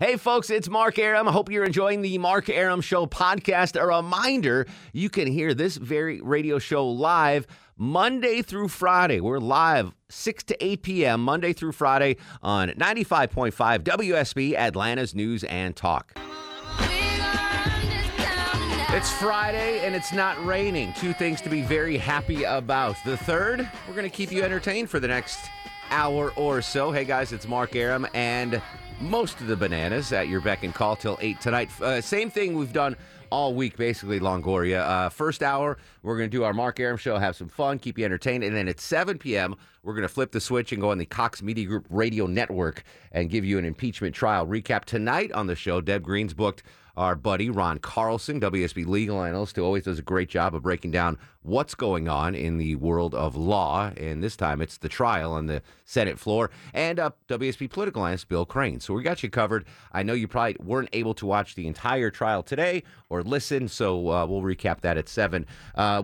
Hey, folks, it's Mark Arum. I hope you're enjoying the Mark Arum Show podcast. A reminder, you can hear this very radio show live Monday through Friday. We're live 6 to 8 p.m. Monday through Friday on 95.5 WSB, Atlanta's News and Talk. It's Friday, and it's not raining. Two things to be very happy about. The third, we're going to keep you entertained for the next hour or so. Hey, guys, it's Mark Arum and most of the bananas at your beck and call till 8 tonight. Same thing we've done all week, basically, Longoria. First hour, we're going to do our Mark Arum Show, have some fun, keep you entertained. And then at 7 p.m., we're going to flip the switch and go on the Cox Media Group radio network and give you an impeachment trial recap. Tonight on the show, Deb Green's booked our buddy Ron Carlson, WSB legal analyst, who always does a great job of breaking down what's going on in the world of law. And this time it's the trial on the Senate floor, and WSB political analyst Bill Crane. So we got you covered. I know you probably weren't able to watch the entire trial today or listen, so we'll recap that at 7.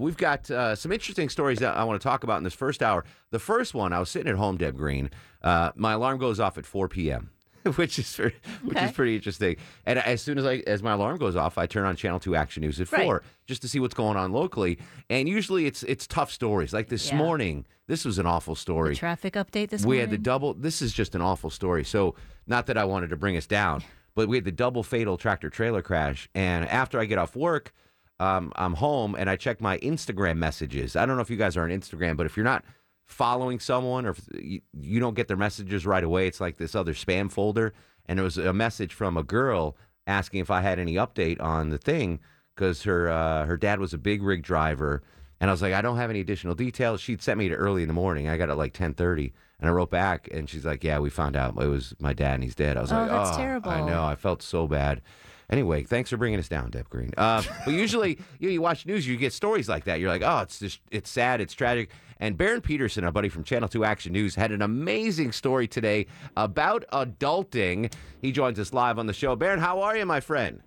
We've got some interesting stories that I want to talk about in this first hour. The first one, I was sitting at home, Deb Green. My alarm goes off at 4 p.m. Which is pretty interesting. And as soon as my alarm goes off, I turn on Channel Two Action News at 4 just to see what's going on locally. And usually it's tough stories. Like this morning, this was an awful story. The traffic update this morning. We had the double. This is just an awful story. So not that I wanted to bring us down, but we had the double fatal tractor trailer crash. And after I get off work, I'm home and I check my Instagram messages. I don't know if you guys are on Instagram, but if you're not following someone or if you don't get their messages right away, it's like this other spam folder. And it was a message from a girl asking if I had any update on the thing because her dad was a big rig driver. And I was like, I don't have any additional details. She'd sent me to early in the morning. I got it like 10:30 and I wrote back and she's like, yeah, we found out it was my dad and he's dead. I was that's terrible. I know. I felt so bad. Anyway, thanks for bringing us down, Deb Green. But usually, you watch news, you get stories like that. You're like, oh, it's just, it's sad, it's tragic. And Baron Peterson, our buddy from Channel 2 Action News, had an amazing story today about adulting. He joins us live on the show. Baron, how are you, my friend?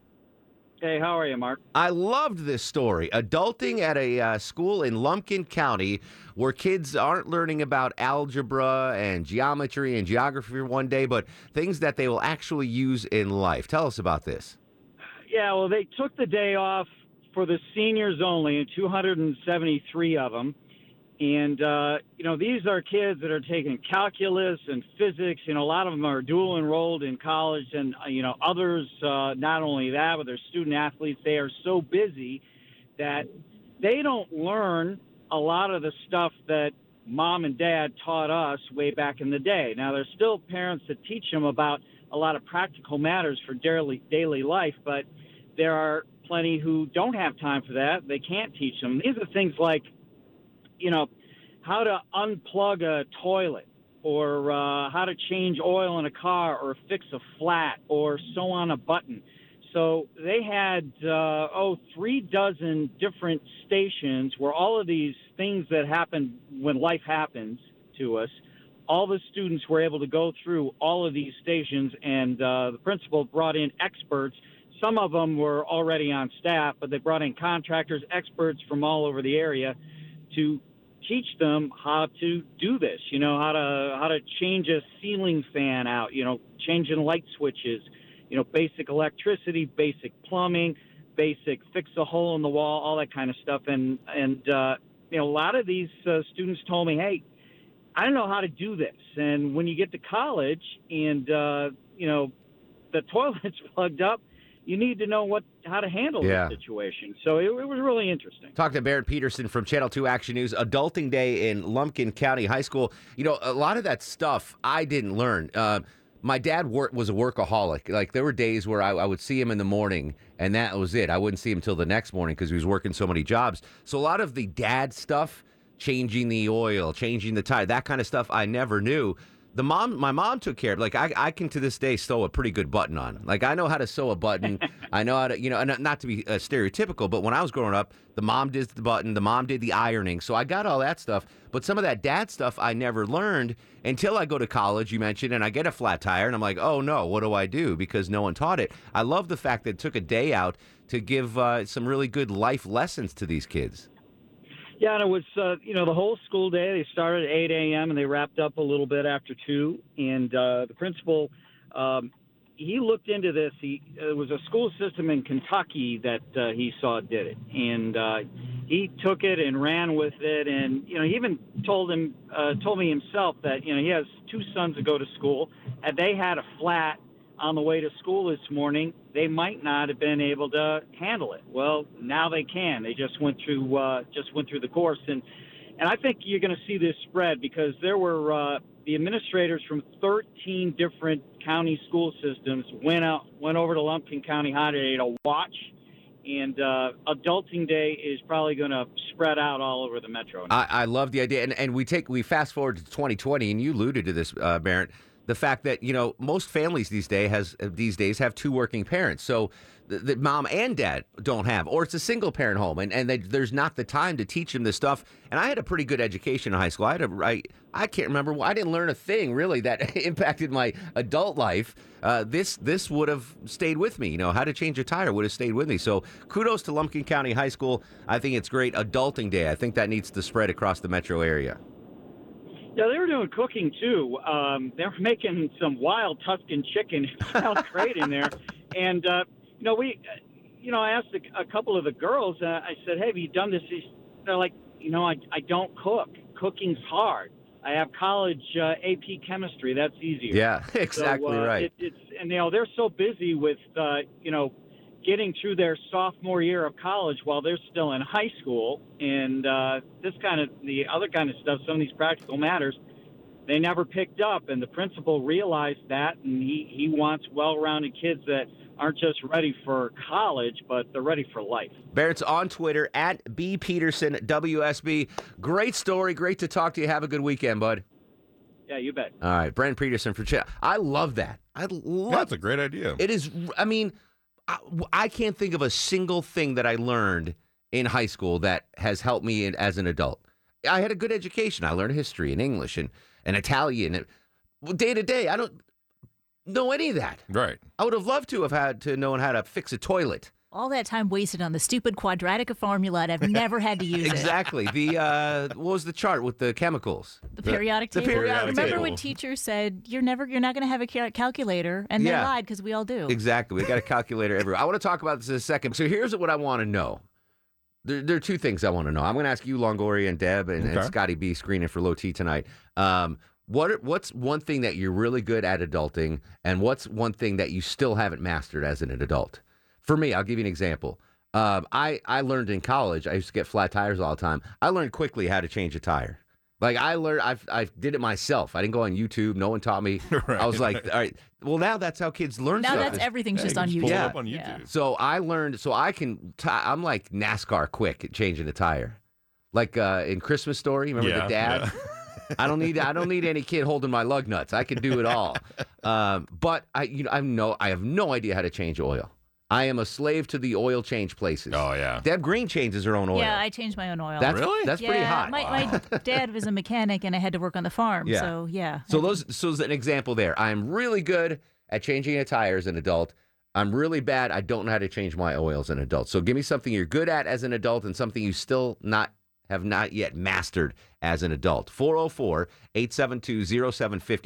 Hey, how are you, Mark? I loved this story. Adulting at a school in Lumpkin County where kids aren't learning about algebra and geometry and geography one day, but things that they will actually use in life. Tell us about this. Yeah, well, they took the day off for the seniors only, 273 of them. And, these are kids that are taking calculus and physics. You know, a lot of them are dual enrolled in college and, others, not only that, but they're student athletes. They are so busy that they don't learn a lot of the stuff that mom and dad taught us way back in the day. Now, there's still parents that teach them about a lot of practical matters for daily life, but there are plenty who don't have time for that. They can't teach them. These are things like, how to unplug a toilet or how to change oil in a car or fix a flat or sew on a button. So they had, 3 dozen different stations where all of these things that happen when life happens to us, all the students were able to go through all of these stations, and the principal brought in experts. Some of them were already on staff, but they brought in contractors, experts from all over the area to teach them how to do this, how to change a ceiling fan out, changing light switches, basic electricity, basic plumbing, basic fix a hole in the wall, all that kind of stuff. And a lot of these students told me, hey, I don't know how to do this. And when you get to college and, the toilet's plugged up, you need to know how to handle the situation. So it was really interesting. Talk to Baron Peterson from Channel 2 Action News. Adulting Day in Lumpkin County High School. A lot of that stuff I didn't learn. My dad was a workaholic. Like, there were days where I would see him in the morning, and that was it. I wouldn't see him till the next morning because he was working so many jobs. So a lot of the dad stuff, changing the oil, changing the tire, that kind of stuff I never knew. The mom, my mom took care of. Like I can to this day sew a pretty good button on. Like I know how to sew a button. I know how to, you know, and not to be stereotypical, but when I was growing up, the mom did the button, the mom did the ironing. So I got all that stuff. But some of that dad stuff I never learned until I go to college, you mentioned, and I get a flat tire and I'm like, oh no, what do I do? Because no one taught it. I love the fact that it took a day out to give some really good life lessons to these kids. Yeah, and it was, you know, the whole school day. They started at 8 a.m. and they wrapped up a little bit after 2. And the principal, he looked into this. It was a school system in Kentucky that he saw did it. And he took it and ran with it. And, you know, he even told me himself that, you know, he has 2 sons that go to school. And they had a flat on the way to school this morning. They might not have been able to handle it. Well, now they can. They just went through the course, and I think you're going to see this spread because there were the administrators from 13 different county school systems went over to Lumpkin County High today to watch. And adulting day is probably going to spread out all over the metro. I love the idea, and we fast forward to 2020, and you alluded to this, Baron. The fact that, you know, most families these days have 2 working parents. So the mom and dad don't have, or it's a single parent home. And there's not the time to teach them this stuff. And I had a pretty good education in high school. I can't remember. I didn't learn a thing, really, that impacted my adult life. This would have stayed with me. You know, how to change a tire would have stayed with me. So kudos to Lumpkin County High School. I think it's great. Adulting Day. I think that needs to spread across the metro area. Yeah, they were doing cooking, too. They were making some wild Tuscan chicken. It sounds great in there. And, you know, I asked a couple of the girls, I said, hey, have you done this? They're like, you know, I don't cook. Cooking's hard. I have college AP chemistry. That's easier. Yeah, exactly, so, right. And, you know, they're so busy with, you know, getting through their sophomore year of college while they're still in high school, and the other kind of stuff, some of these practical matters, they never picked up, and the principal realized that, and he wants well-rounded kids that aren't just ready for college, but they're ready for life. Barrett's on Twitter, at @bpetersonwsb. Great story. Great to talk to you. Have a good weekend, bud. Yeah, you bet. All right, Baron Peterson for Channel. I love that. That's a great idea. It is, I mean, I can't think of a single thing that I learned in high school that has helped me as an adult. I had a good education. I learned history and English and Italian. Day to day, I don't know any of that. Right. I would have loved to have had to know how to fix a toilet. All that time wasted on the stupid Quadratica formula, and I've never had to use it. Exactly. The what was the chart with the chemicals? The periodic table. Remember when teachers said you're not going to have a calculator, and they lied because we all do. Exactly. We got a calculator everywhere. I want to talk about this in a second. So here's what I want to know. There are 2 things I want to know. I'm going to ask you, Longoria, and Deb, and Scotty B screening for Low T tonight. What's one thing that you're really good at adulting, and what's one thing that you still haven't mastered as an adult? For me, I'll give you an example. I learned in college, I used to get flat tires all the time. I learned quickly how to change a tire. Like I did it myself. I didn't go on YouTube. No one taught me. Right, I was like, all right, well, now that's how kids learn stuff. Now that's everything's just on YouTube. Pull it up on YouTube. Yeah. So I learned, I'm like NASCAR quick at changing a tire. Like in Christmas Story, remember the dad? Yeah. I don't need any kid holding my lug nuts. I can do it all. But I have no idea how to change oil. I am a slave to the oil change places. Oh, yeah. Deb Green changes her own oil. Yeah, I change my own oil. That's pretty hot. My dad was a mechanic, and I had to work on the farm, So is an example there. I'm really good at changing a tire as an adult. I'm really bad. I don't know how to change my oil as an adult. So give me something you're good at as an adult and something you still have not yet mastered as an adult. 404-872-0750,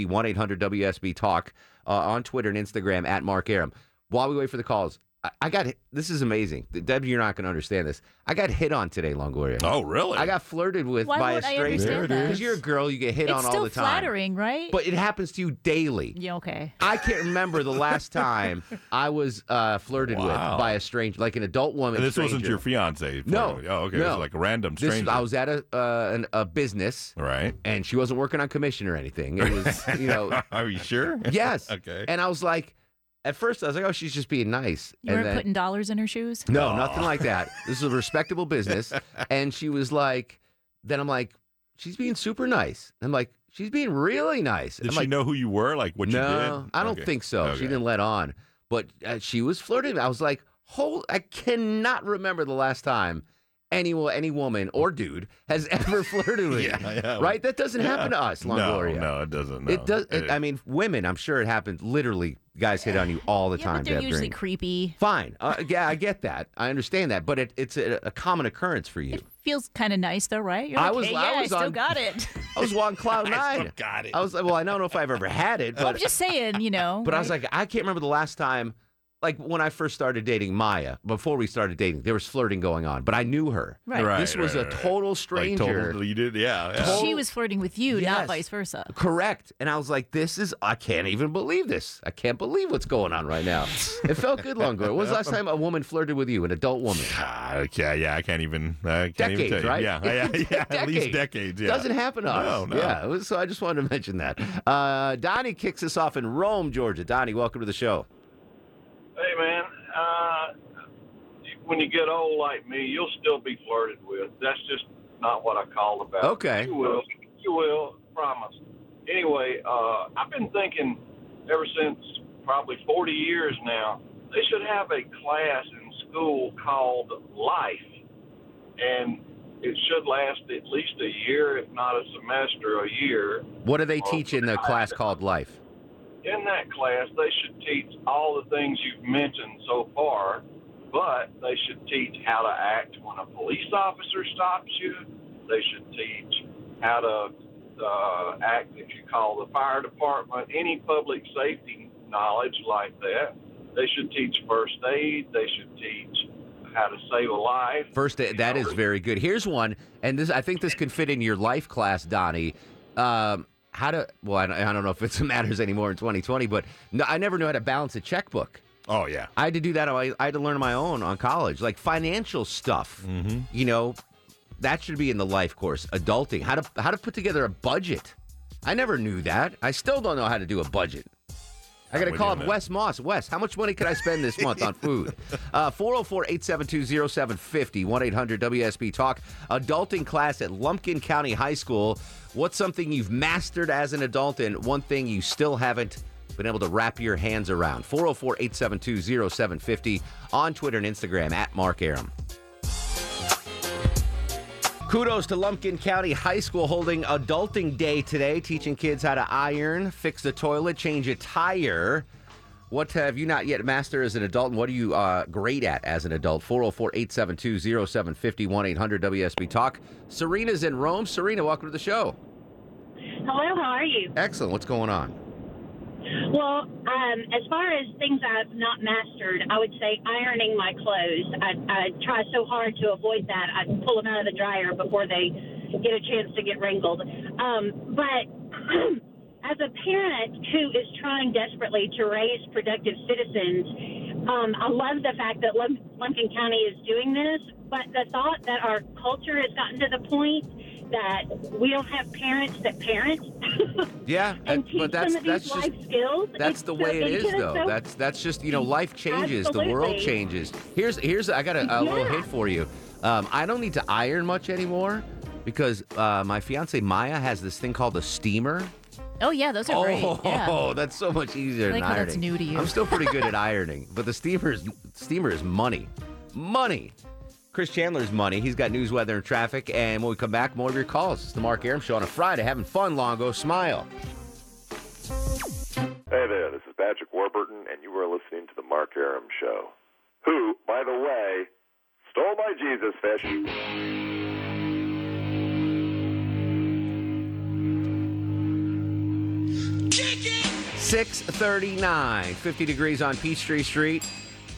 1-800-WSB-TALK on Twitter and Instagram, at Mark Arum. While we wait for the calls, I got hit. This is amazing. Deb, you're not going to understand this. I got hit on today, Longoria. Oh, really? I got flirted with by a stranger. Because you're a girl, you get hit on all the time. It's still flattering, right? But it happens to you daily. Yeah, okay. I can't remember the last time I was flirted with by a stranger, like an adult woman. And this wasn't your fiance? No. Oh, okay. No. It was like a random stranger. I was at a business, right? And she wasn't working on commission or anything. It was, you know. Are you sure? Yes. Okay. And I was like. At first, I was like, oh, she's just being nice. You weren't putting dollars in her shoes? No, nothing like that. This is a respectable business. And she was like, then I'm like, she's being super nice. I'm like, She's being really nice. Did she know who you were? Like what you did? No, I don't think so. Okay. She didn't let on. But she was flirting. I was like, I cannot remember the last time any woman or dude has ever flirted with you. Yeah. Right? That doesn't happen to us, Longoria. No, it doesn't. No. It does. I mean, women, I'm sure it happens. Literally, guys hit on you all the time. But they're usually creepy. Fine. Yeah, I get that. I understand that. But it's a common occurrence for you. It feels kind of nice, though, right? You're like, I still got it. I was on cloud nine. I still got it. I was like, well, I don't know if I've ever had it. But I'm just saying, you know. But right? I was like, I can't remember the last time. Like when I first started dating Maya, before we started dating, there was flirting going on, but I knew her. Right. This was a total stranger. Like totally, you did, yeah. She was flirting with you, not vice versa. Correct. And I was like, I can't even believe this. I can't believe what's going on right now. It felt good, Longoria. When was the last time a woman flirted with you, an adult woman? I can't even. Decades, even tell you. Right? Yeah. At least decades. Yeah. Doesn't happen to us. No. Yeah. So I just wanted to mention that. Donnie kicks us off in Rome, Georgia. Donnie, welcome to the show. Hey, man, when you get old like me, you'll still be flirted with. That's just not what I called about. Okay. You will, promise. Anyway, I've been thinking ever since probably 40 years now, they should have a class in school called Life, and it should last at least a year, if not a semester, a year. What do they teach in the class called Life? In that class, they should teach all the things you've mentioned so far, but they should teach how to act when a police officer stops you. They should teach how to act if you call the fire department, any public safety knowledge like that. They should teach first aid. They should teach how to save a life. First aid, that is very good. Here's one, and this I think this could fit in your life class, Donnie. I don't know if it matters anymore in 2020, but I never knew how to balance a checkbook. Oh, yeah. I had to do that. I had to learn on my own on college, like financial stuff. Mm-hmm. You know, that should be in the life course, adulting, how to put together a budget. I never knew that. I still don't know how to do a budget. I got to call up Wes Moss. Wes, how much money could I spend this month on food? 404-872-0750, 1-800-WSB-TALK. Adulting class at Lumpkin County High School. What's something you've mastered as an adult and one thing you still haven't been able to wrap your hands around? 404-872-0750 on Twitter and Instagram at Mark Arum. Kudos to Lumpkin County High School holding Adulting Day today, teaching kids how to iron, fix the toilet, change a tire. What have you not yet mastered as an adult, and what are you great at as an adult? 404-872-0750, 1-800-WSB-TALK. Serena's in Rome. Serena, welcome to the show. Hello, how are you? Excellent. What's going on? Well, as far as things I've not mastered, I would say ironing my clothes. I try so hard to avoid that. I pull them out of the dryer before they get a chance to get wrinkled. But as a parent who is trying desperately to raise productive citizens, I love the fact that Lumpkin County is doing this, but the thought that our culture has gotten to the point that we don't have parents that parent. Yeah, and teach some of these life skills. That's the way it is, though. That's just, you know, life changes, the world changes. Here's I got a little hint for you. I don't need to iron much anymore because my fiance Maya has this thing called a steamer. Oh, yeah, those are great. Yeah. Oh, that's so much easier than ironing. That's new to you. I'm still pretty good at ironing, but the steamer is money. Money. Chris Chandler's money. He's got news, weather, and traffic. And when we come back, more of your calls. It's the Mark Arum Show on a Friday. Having fun, Longo. Smile. Hey there, this is Patrick Warburton, and you are listening to the Mark Arum Show. Who, by the way, stole my Jesus fish. Chicken! 6:39, 50 degrees on Peachtree Street.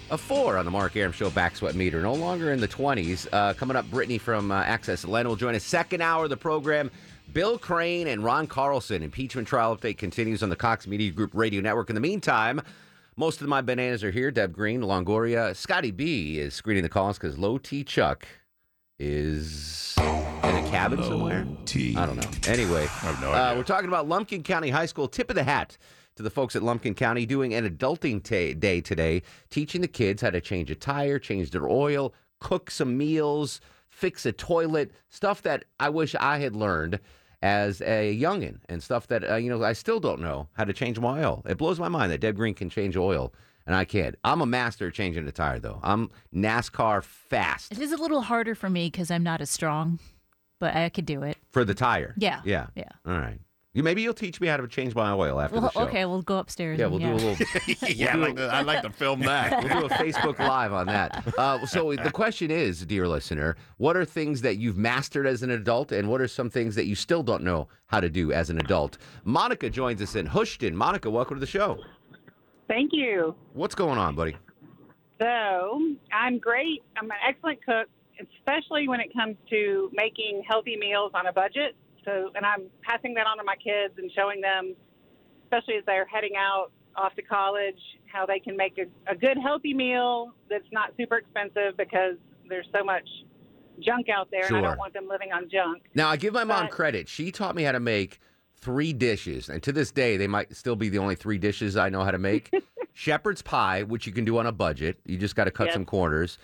A 4 on the Mark Arum Show back sweat meter. No longer in the 20s. Coming up, Brittany from Access Atlanta will join us. Second hour of the program, Bill Crane and Ron Carlson. Impeachment trial update continues on the Cox Media Group radio network. In the meantime, most of my bananas are here. Deb Green, Longoria. Scotty B is screening the calls because Low T Chuck is in a cabin somewhere. I don't know. Anyway, I have no idea. We're talking about Lumpkin County High School. Tip of the hat to the folks at Lumpkin County doing an adulting day today, teaching the kids how to change a tire, change their oil, cook some meals, fix a toilet, stuff that I wish I had learned as a youngin and stuff that, I still don't know how to change my oil. It blows my mind that Deb Green can change oil and I can't. I'm a master at changing a tire, though. I'm NASCAR fast. It is a little harder for me because I'm not as strong, but I could do it. For the tire? Yeah. Yeah. Yeah. All right. Maybe you'll teach me how to change my oil after the show. Okay, we'll go upstairs. Yeah, we'll do a little... I'd like to film that. We'll do a Facebook Live on that. So the question is, dear listener, what are things that you've mastered as an adult, and what are some things that you still don't know how to do as an adult? Monica joins us in Houston. Monica, welcome to the show. Thank you. What's going on, buddy? So, I'm great. I'm an excellent cook, especially when it comes to making healthy meals on a budget. So, and I'm passing that on to my kids and showing them, especially as they're heading out off to college, how they can make a good, healthy meal that's not super expensive because there's so much junk out there. Sure. And I don't want them living on junk. Now, I give my mom credit. She taught me how to make 3 dishes. And to this day, they might still be the only 3 dishes I know how to make. Shepherd's pie, which you can do on a budget. You just got to cut some corners.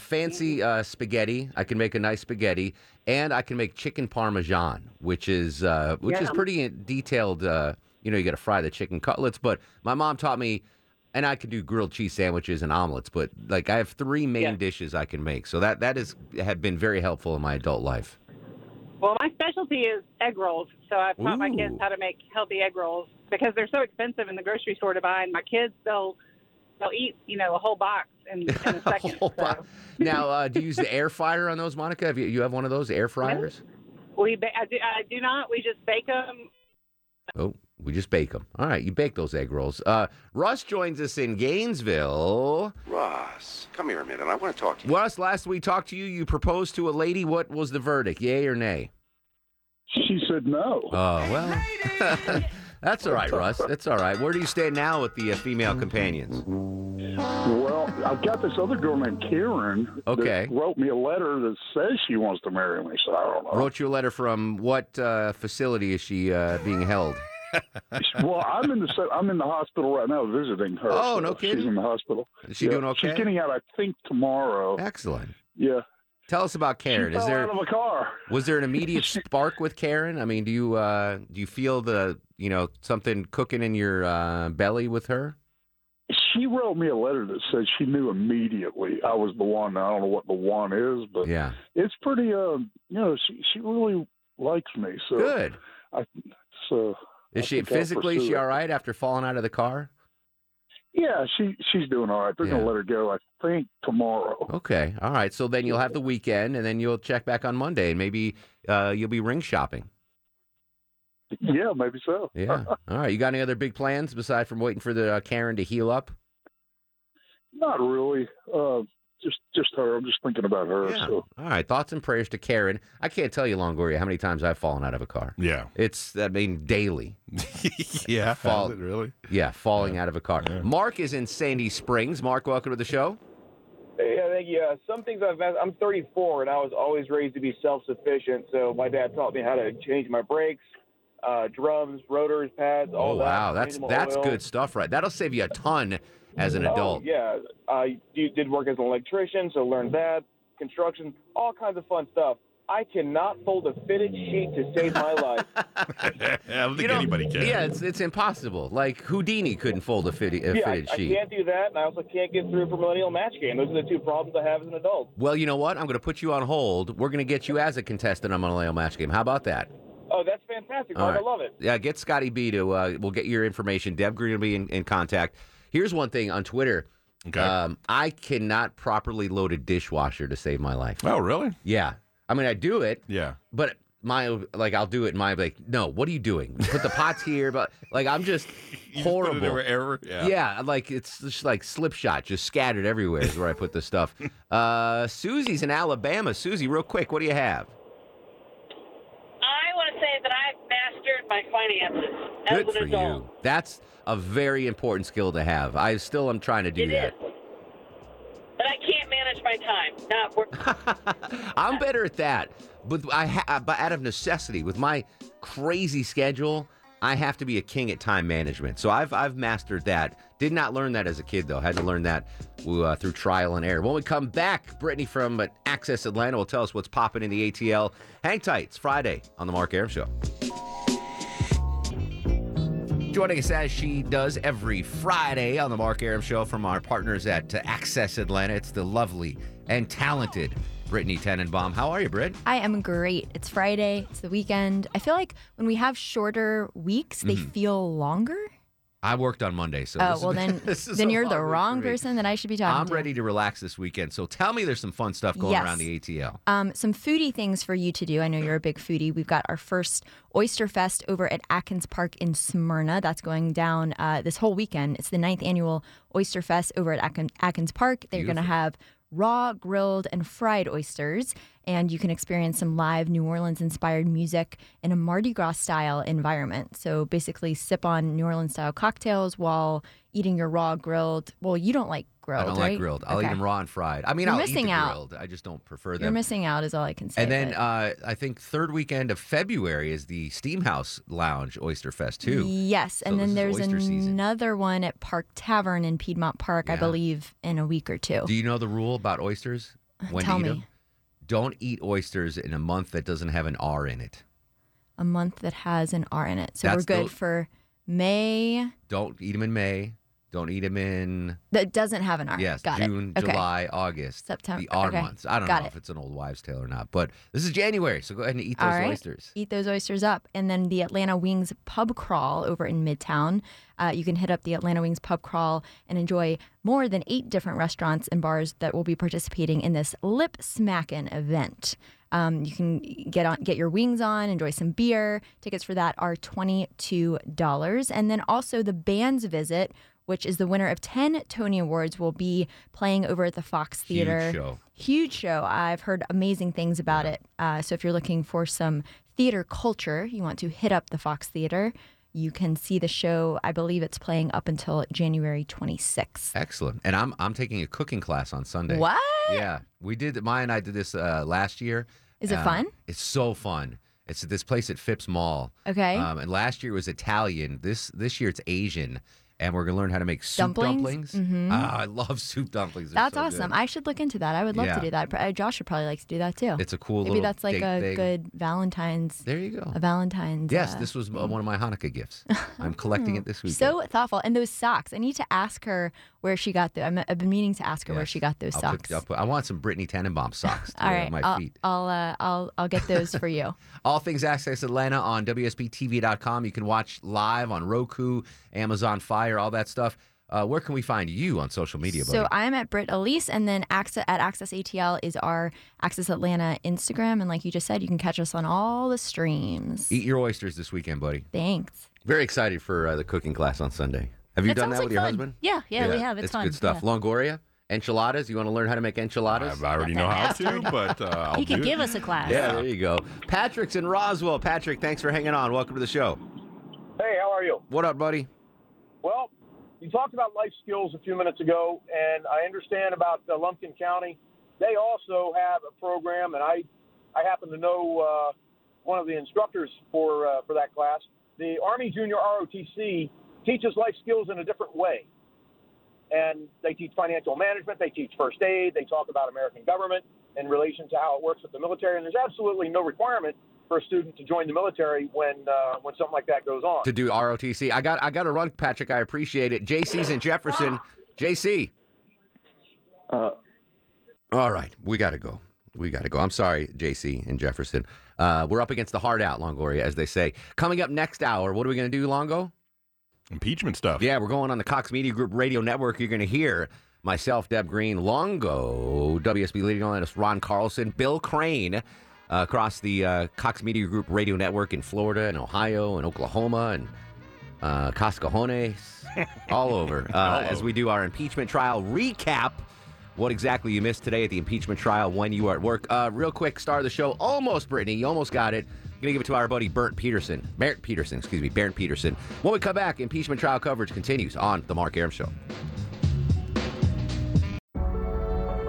Fancy spaghetti. I can make a nice spaghetti, and I can make chicken parmesan, which is pretty detailed. You got to fry the chicken cutlets. But my mom taught me, and I can do grilled cheese sandwiches and omelets. But I have 3 main dishes I can make, so that has been very helpful in my adult life. Well, my specialty is egg rolls, so I've taught my kids how to make healthy egg rolls because they're so expensive in the grocery store to buy, and my kids they'll eat a whole box. In a second. Now, do you use the air fryer on those, Monica? You have one of those air fryers? I do not. We just bake them. Oh, we just bake them. All right, you bake those egg rolls. Russ joins us in Gainesville. Russ, come here a minute. I want to talk to you. Russ, last we talked to you, you proposed to a lady. What was the verdict, yay or nay? She said no. Oh, well. That's all right, Russ. That's all right. Where do you stand now with the female companions? Well, I've got this other girl named Karen that wrote me a letter that says she wants to marry me, so I don't know. Wrote you a letter from what facility is she being held? Well, I'm in the hospital right now visiting her. Oh, so no kidding. She's in the hospital. Is she doing okay? She's getting out, I think, tomorrow. Excellent. Yeah. Tell us about Karen. She fell out of a car. Was there an immediate spark with Karen? I mean, do you feel something cooking in your belly with her? She wrote me a letter that said she knew immediately I was the one. I don't know what the one is, but it's pretty. She really likes me. So good. Is she all right after falling out of the car? Yeah, she's doing all right. They're going to let her go, I think, tomorrow. Okay. All right. So then you'll have the weekend, and then you'll check back on Monday, and maybe you'll be ring shopping. Yeah, maybe so. Yeah. All right. You got any other big plans aside from waiting for the Karen to heal up? Not really. Just her. I'm just thinking about her. Yeah. So. All right. Thoughts and prayers to Karen. I can't tell you, Longoria, how many times I've fallen out of a car. Yeah. It's, daily. Yeah. Is it really? Yeah, falling out of a car. Yeah. Mark is in Sandy Springs. Mark, welcome to the show. Yeah, thank you. Some things I'm 34, and I was always raised to be self-sufficient. So my dad taught me how to change my brakes, drums, rotors, pads, all that. Oh, wow. That's good stuff, right? That'll save you a ton as an adult. Yeah. You did work as an electrician, so learned that. Construction, all kinds of fun stuff. I cannot fold a fitted sheet to save my life. I don't think anybody can. Yeah, it's impossible. Like Houdini couldn't fold a fitted sheet. I can't do that, and I also can't get through a millennial match game. Those are the two problems I have as an adult. Well, you know what? I'm going to put you on hold. We're going to get you as a contestant on millennial match game. How about that? Oh, that's fantastic, Mark. Right. I love it. Yeah, get Scotty B to we'll get your information. Deb Green will be in contact. Here's one thing on Twitter. Okay. I cannot properly load a dishwasher to save my life. Oh, really? Yeah. I mean, I do it. Yeah. But I'll do it. No, what are you doing? Put the pots here. But I'm just horrible. You just put it everywhere. Yeah. It's just slipshot, just scattered everywhere is where I put the stuff. Susie's in Alabama. Susie, real quick, what do you have? I want to say that I've mastered my finances as an adult. You. That's a very important skill to have. I still am trying to do that. It is. But I can't manage my time. Not work. I'm better at that. But but out of necessity, with my crazy schedule, I have to be a king at time management. So I've mastered that Did not learn that as a kid, though. Had to learn that through trial and error. When we come back, Brittany from Access Atlanta will tell us what's popping in the ATL. Hang tight. It's Friday on The Mark Arum Show. Joining us as she does every Friday on The Mark Arum Show from our partners at Access Atlanta, it's the lovely and talented Brittany Tenenbaum. How are you, Britt? I am great. It's Friday. It's the weekend. I feel like when we have shorter weeks, they feel longer. I worked on Monday, so then you're the wrong person that I should be talking to. I'm ready to relax this weekend, so tell me there's some fun stuff going around the ATL. Some foodie things for you to do. I know you're a big foodie. We've got our first Oyster Fest over at Atkins Park in Smyrna. That's going down this whole weekend. It's the 9th annual Oyster Fest over at Atkins Park. They're going to have raw, grilled, and fried oysters, and you can experience some live New Orleans-inspired music in a Mardi Gras-style environment. So basically sip on New Orleans-style cocktails while eating your raw, grilled. Well, you don't like grilled, right? I don't like grilled. I'll eat them raw and fried. I mean, I'll eat the grilled. I just don't prefer them. You're missing out is all I can say. And then I think third weekend of February is the Steamhouse Lounge Oyster Fest, too. Yes, and then there's another one at Park Tavern in Piedmont Park, I believe, in a week or two. Do you know the rule about oysters? Tell me. Don't eat oysters in a month that doesn't have an R in it. A month that has an R in it. So we're good for May. Don't eat them in May. Don't eat them in... That doesn't have an R. Yes, got June, it. July, August, September, the R months. I don't know if it's an old wives' tale or not, but this is January, so go ahead and eat those oysters. Eat those oysters up. And then the Atlanta Wings Pub Crawl over in Midtown. You can hit up the Atlanta Wings Pub Crawl and enjoy more than 8 different restaurants and bars that will be participating in this lip-smackin' event. You can get your wings on, enjoy some beer. Tickets for that are $22. And then also the band's visit, which is the winner of 10 Tony Awards, will be playing over at the Fox Theater. Huge show. Huge show. I've heard amazing things about it. So if you're looking for some theater culture, you want to hit up the Fox Theater. You can see the show. I believe it's playing up until January 26th. Excellent. And I'm taking a cooking class on Sunday. What? Yeah. Maya and I did this last year. Is it fun? It's so fun. It's at this place at Phipps Mall. Okay. And last year was Italian. This year it's Asian. And we're going to learn how to make soup dumplings. Mm-hmm. I love soup dumplings. That's so awesome. Good. I should look into that. I would love to do that. Josh should probably like to do that, too. It's a cool little that's like a thing. Good Valentine's. There you go. A Valentine's. Yes, this was one of my Hanukkah gifts. I'm collecting it this weekend. So thoughtful. And those socks. I need to ask her where she got those. I've been meaning to ask her where she got those socks. I want some Brittany Tenenbaum socks to wear on my feet. I'll get those for you. All things Access Atlanta on WSBTV.com. You can watch live on Roku, Amazon Fire, all that stuff. Where can we find you on social media, buddy? So I'm at Britt Elise, and then at Access ATL is our Access Atlanta Instagram. And like you just said, you can catch us on all the streams. Eat your oysters this weekend, buddy. Thanks. Very excited for the cooking class on Sunday. Have you done that with your husband? Yeah, we have. It's fun. It's good stuff. Yeah. Longoria? Enchiladas? You want to learn how to make enchiladas? I already know how to, but I'll do it. He could give us a class. Yeah, there you go. Patrick's in Roswell. Patrick, thanks for hanging on. Welcome to the show. Hey, how are you? What up, buddy? Well, you talked about life skills a few minutes ago, and I understand about Lumpkin County. They also have a program, and I happen to know one of the instructors for that class. The Army Junior ROTC teaches life skills in a different way, and they teach financial management, they teach first aid, they talk about American government in relation to how it works with the military, and there's absolutely no requirement for a student to join the military when something like that goes on. To do ROTC. I got to run, Patrick. I appreciate it. JC's in Jefferson. JC. All right. We got to go. I'm sorry, JC in Jefferson. We're up against the hard out, Longoria, as they say. Coming up next hour, what are we going to do, Longo? Impeachment stuff. Yeah, we're going on the Cox Media Group radio network. You're going to hear myself, Deb Green, Longo, WSB leading analyst Ron Carlson, Bill Crane, across the Cox Media Group radio network in Florida and Ohio and Oklahoma and Cascajones, all over, as we do our impeachment trial recap. What exactly you missed today at the impeachment trial when you are at work. Real quick, star of the show, almost Brittany, you almost got it. I'm going to give it to our buddy Baron Peterson. When we come back, impeachment trial coverage continues on The Mark Arum Show.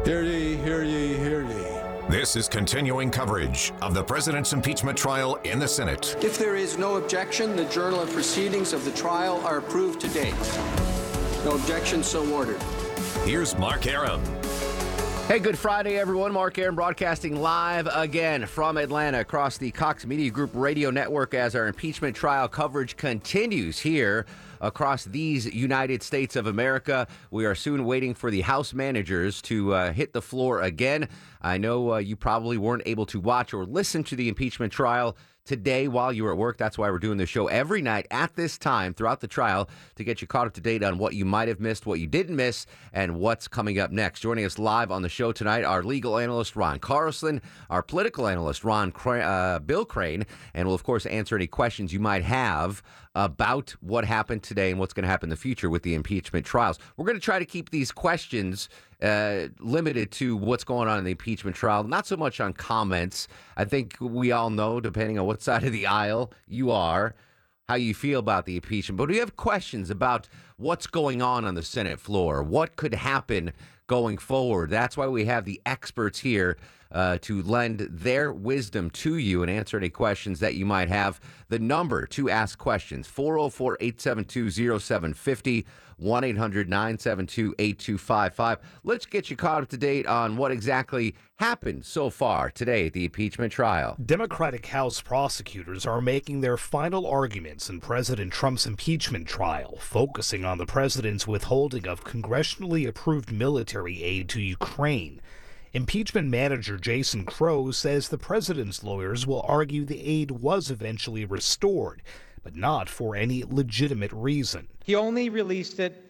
Hear ye, hear ye, hear ye. This is continuing coverage of the president's impeachment trial in the Senate. If there is no objection, the journal of proceedings of the trial are approved to date. No objection, so ordered. Here's Mark Arum. Hey, good Friday, everyone. Mark Arum broadcasting live again from Atlanta across the Cox Media Group radio network as our impeachment trial coverage continues here across these United States of America. We are soon waiting for the House managers to hit the floor again. I know you probably weren't able to watch or listen to the impeachment trial today while you were at work. That's why we're doing the show every night at this time throughout the trial to get you caught up to date on what you might have missed, what you didn't miss, and what's coming up next. Joining us live on the show tonight, our legal analyst, Ron Carlson, our political analyst, Bill Crane, and we'll, of course, answer any questions you might have about what happened today and what's going to happen in the future with the impeachment trials. We're going to try to keep these questions limited to what's going on in the impeachment trial, not so much on comments. I think we all know, depending on what side of the aisle you are, how you feel about the impeachment. But we have questions about what's going on the Senate floor, what could happen going forward. That's why we have the experts here to lend their wisdom to you and answer any questions that you might have. The number to ask questions, 404-872-0750, 1-800-972-8255. Let's get you caught up to date on what exactly happened so far today at the impeachment trial. Democratic House prosecutors are making their final arguments in President Trump's impeachment trial, focusing on the president's withholding of congressionally approved military aid to Ukraine. Impeachment manager Jason Crow says the president's lawyers will argue the aid was eventually restored, but not for any legitimate reason. He only released it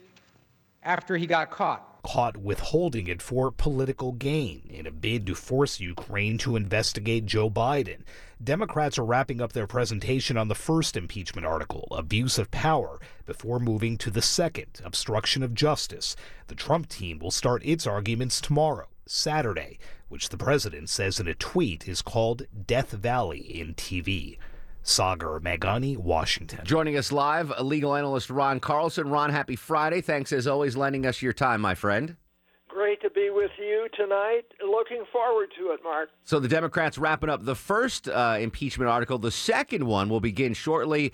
after he got caught withholding it for political gain in a bid to force Ukraine to investigate Joe Biden. Democrats are wrapping up their presentation on the first impeachment article, abuse of power, before moving to the second, obstruction of justice. The Trump team will start its arguments tomorrow, Saturday, which the president says in a tweet is called Death Valley in TV. Sagar Magani, Washington. Joining us live, legal analyst Ron Carlson. Ron, happy Friday. Thanks, as always, lending us your time, my friend. Great to be with you tonight. Looking forward to it, Mark. So the Democrats wrapping up the first impeachment article. The second one will begin shortly,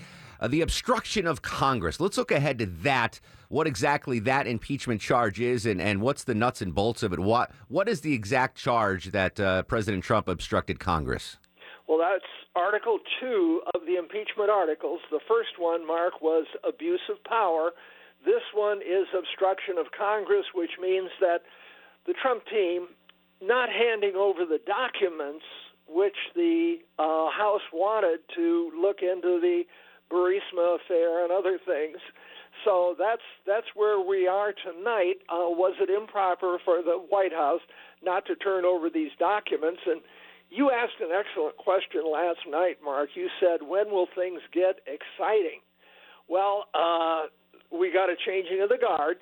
the obstruction of Congress. Let's look ahead to that, what exactly that impeachment charge is and what's the nuts and bolts of it. What is the exact charge that President Trump obstructed Congress? Well, that's Article 2 of the impeachment articles. The first one, Mark, was abuse of power. This one is obstruction of Congress, which means that the Trump team not handing over the documents which the House wanted to look into the Burisma affair and other things. So that's where we are tonight. Was it improper for the White House not to turn over these documents? And you asked an excellent question last night, Mark. You said, when will things get exciting? Well, we got a changing of the guard.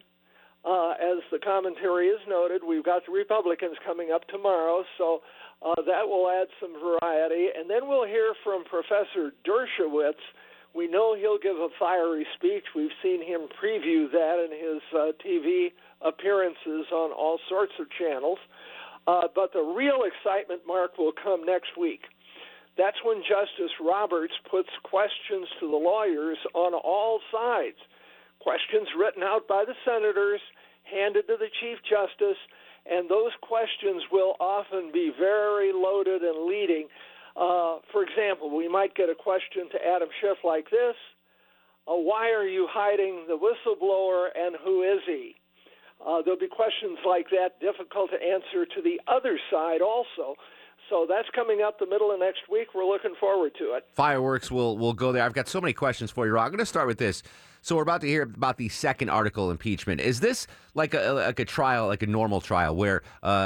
As the commentary is noted, we've got the Republicans coming up tomorrow, so that will add some variety. And then we'll hear from Professor Dershowitz. We know he'll give a fiery speech. We've seen him preview that in his TV appearances on all sorts of channels. But the real excitement, Mark, will come next week. That's when Justice Roberts puts questions to the lawyers on all sides, questions written out by the senators, handed to the Chief Justice, and those questions will often be very loaded and leading. For example, we might get a question to Adam Schiff like this, why are you hiding the whistleblower and who is he? There'll be questions like that, difficult to answer to the other side also. So that's coming up the middle of next week. We're looking forward to it. Fireworks, we'll go there. I've got so many questions for you, Ron. I'm going to start with this. So we're about to hear about the second article, impeachment. Is this like a trial, like a normal trial, where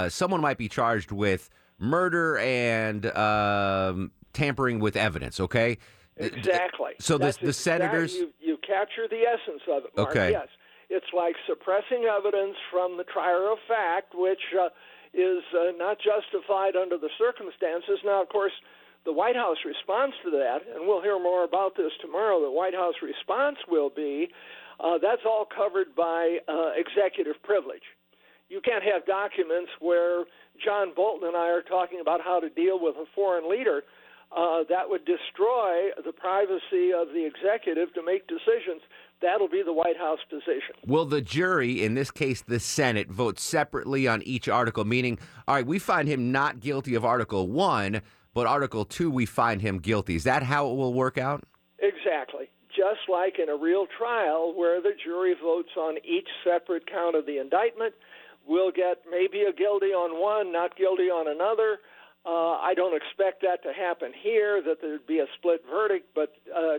someone might be charged with murder and tampering with evidence, okay? Exactly. So the senators... You capture the essence of it, Mark. Okay. Yes. It's like suppressing evidence from the trier of fact, which is not justified under the circumstances. Now, of course, the White House response to that, and we'll hear more about this tomorrow, the White House response will be, that's all covered by executive privilege. You can't have documents where John Bolton and I are talking about how to deal with a foreign leader. That would destroy the privacy of the executive to make decisions. That'll be the White House position. Will the jury, in this case the Senate, vote separately on each article? Meaning, all right, we find him not guilty of Article 1, but Article 2 we find him guilty. Is that how it will work out? Exactly. Just like in a real trial where the jury votes on each separate count of the indictment, we'll get maybe a guilty on one, not guilty on another. I don't expect that to happen here, that there'd be a split verdict, but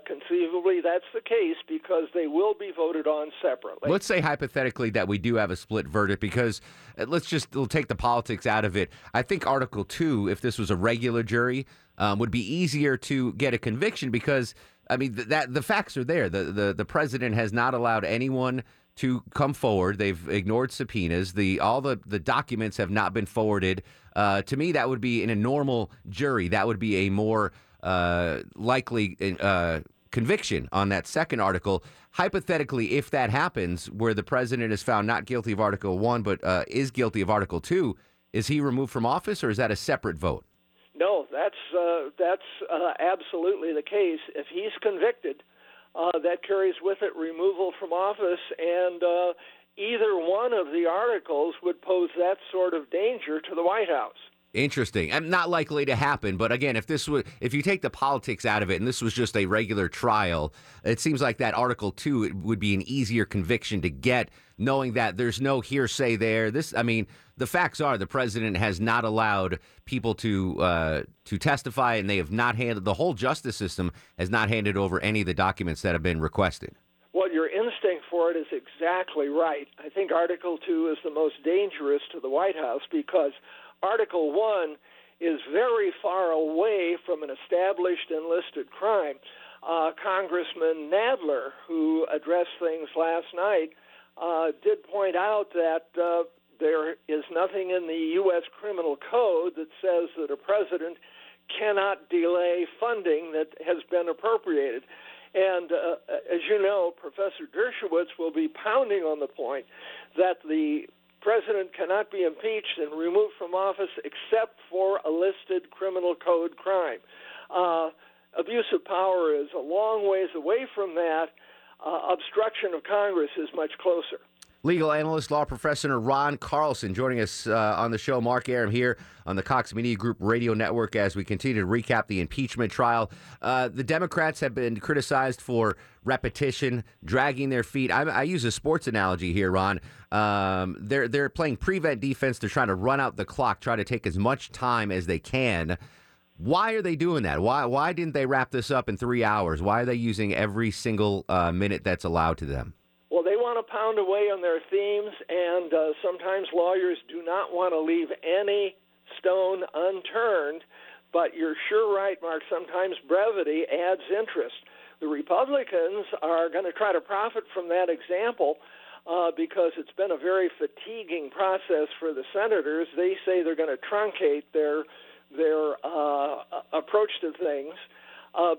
conceivably that's the case because they will be voted on separately. Let's say hypothetically that we do have a split verdict because we'll take the politics out of it. I think Article 2, if this was a regular jury, would be easier to get a conviction because, I mean, that the facts are there. The president has not allowed anyone to come forward. They've ignored subpoenas. All the documents have not been forwarded. To me, that would be in a normal jury. That would be a more likely conviction on that second article. Hypothetically, if that happens, where the president is found not guilty of Article 1 but is guilty of Article 2, is he removed from office or is that a separate vote? No, that's absolutely the case. If he's convicted, that carries with it removal from office, and either one of the articles would pose that sort of danger to the White House. Interesting. And not likely to happen, but again, if you take the politics out of it and this was just a regular trial, it seems like that Article 2 it would be an easier conviction to get, knowing that there's no hearsay there. The facts are the president has not allowed people to testify, and they have not handed the whole justice system has not handed over any of the documents that have been requested. Well, your instinct for it is exactly right. I think Article 2 is the most dangerous to the White House because Article 1 is very far away from an established enlisted crime. Congressman Nadler, who addressed things last night, did point out that there is nothing in the U.S. criminal code that says that a president cannot delay funding that has been appropriated. And as you know, Professor Dershowitz will be pounding on the point that the president cannot be impeached and removed from office except for a listed criminal code crime. Abuse of power is a long ways away from that. Obstruction of Congress is much closer. Legal analyst, law professor Ron Carlson joining us on the show. Mark Arum here on the Cox Media Group radio network as we continue to recap the impeachment trial. The Democrats have been criticized for repetition, dragging their feet. I use a sports analogy here, Ron. They're playing prevent defense. They're trying to run out the clock, try to take as much time as they can. Why are they doing that? Why didn't they wrap this up in 3 hours? Why are they using every single minute that's allowed to them? Well, they want to pound away on their themes, and sometimes lawyers do not want to leave any stone unturned. But you're sure right, Mark, sometimes brevity adds interest. The Republicans are going to try to profit from that example because it's been a very fatiguing process for the senators. They say they're going to truncate their approach to things.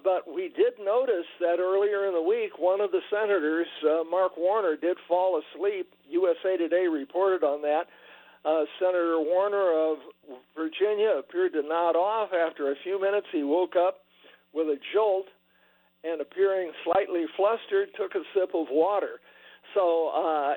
But we did notice that earlier in the week, one of the senators, Mark Warner, did fall asleep. USA Today reported on that. Senator Warner of Virginia appeared to nod off. After a few minutes, he woke up with a jolt and, appearing slightly flustered, took a sip of water. So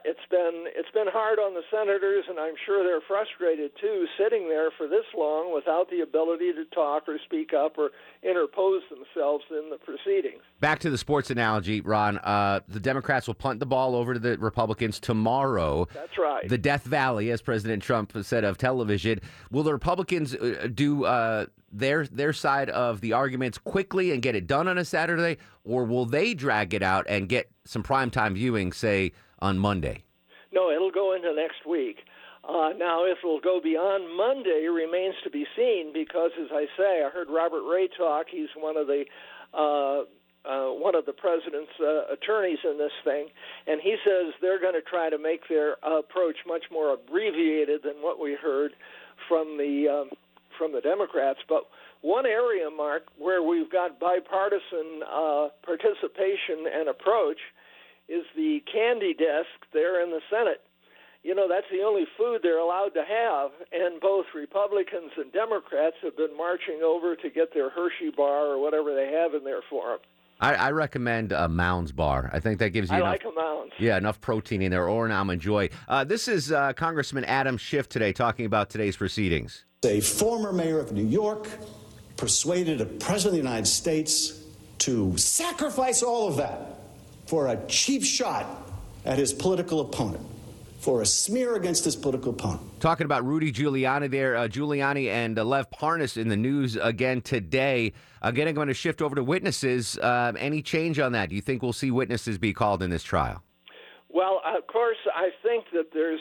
it's been hard on the senators, and I'm sure they're frustrated, too, sitting there for this long without the ability to talk or speak up or interpose themselves in the proceedings. Back to the sports analogy, Ron. The Democrats will punt the ball over to the Republicans tomorrow. That's right. The Death Valley, as President Trump said, of television. Will the Republicans do their side of the arguments quickly and get it done on a Saturday, or will they drag it out and get some primetime viewing, say, on Monday? No, it'll go into next week. Now, if it'll go beyond Monday remains to be seen because, as I say, I heard Robert Ray talk. He's one of the president's attorneys in this thing, and he says they're going to try to make their approach much more abbreviated than what we heard from the Democrats. But one area, Mark, where we've got bipartisan participation and approach is the candy desk there in the Senate. You know, that's the only food they're allowed to have, and both Republicans and Democrats have been marching over to get their Hershey bar or whatever they have in there for them. I recommend a Mounds bar. I think that gives you enough, like a Mounds. Yeah, enough protein in there, or an Almond Joy. This is Congressman Adam Schiff today talking about today's proceedings. A former mayor of New York persuaded a president of the United States to sacrifice all of that for a cheap shot at his political opponent, for a smear against his political opponent. Talking about Rudy Giuliani there. Giuliani and Lev Parnas in the news again today. Again, I'm going to shift over to witnesses. Any change on that? Do you think we'll see witnesses be called in this trial? Well, of course, I think that there's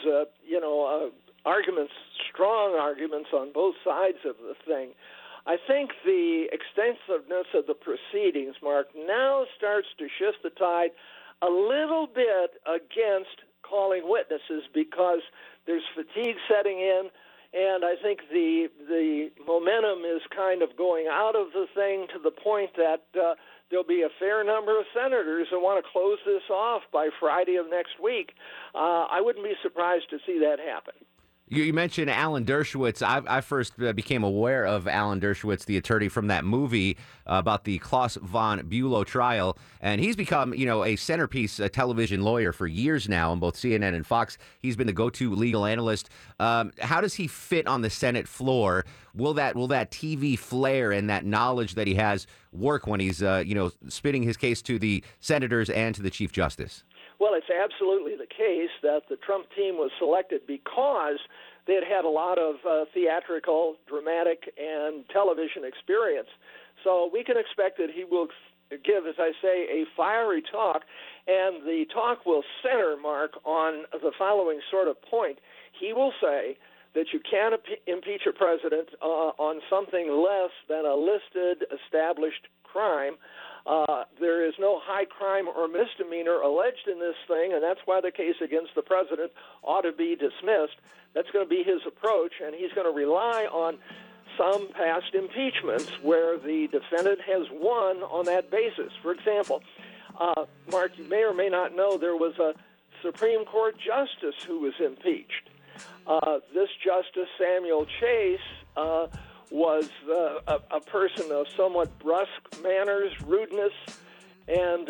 arguments, strong arguments on both sides of the thing. I think the extensiveness of the proceedings, Mark, now starts to shift the tide a little bit against calling witnesses, because there's fatigue setting in, and I think the momentum is kind of going out of the thing, to the point that there'll be a fair number of senators that want to close this off by Friday of next week. I wouldn't be surprised to see that happen. You mentioned Alan Dershowitz. I first became aware of Alan Dershowitz, the attorney from that movie about the Klaus von Bülow trial. And he's become, a centerpiece television lawyer for years now on both CNN and Fox. He's been the go-to legal analyst. How does he fit on the Senate floor? Will that TV flair and that knowledge that he has work when he's, spitting his case to the senators and to the Chief Justice? Well, it's absolutely the case that the Trump team was selected because they had a lot of theatrical, dramatic, and television experience. So we can expect that he will give, as I say, a fiery talk, and the talk will center, Mark, on the following sort of point. He will say that you can't impeach a president on something less than a listed, established crime. There is no high crime or misdemeanor alleged in this thing, and that's why the case against the president ought to be dismissed. That's going to be his approach, and he's going to rely on some past impeachments where the defendant has won on that basis. For example, Mark, you may or may not know there was a Supreme Court justice who was impeached. This Justice Samuel Chase was a person of somewhat brusque manners, rudeness, and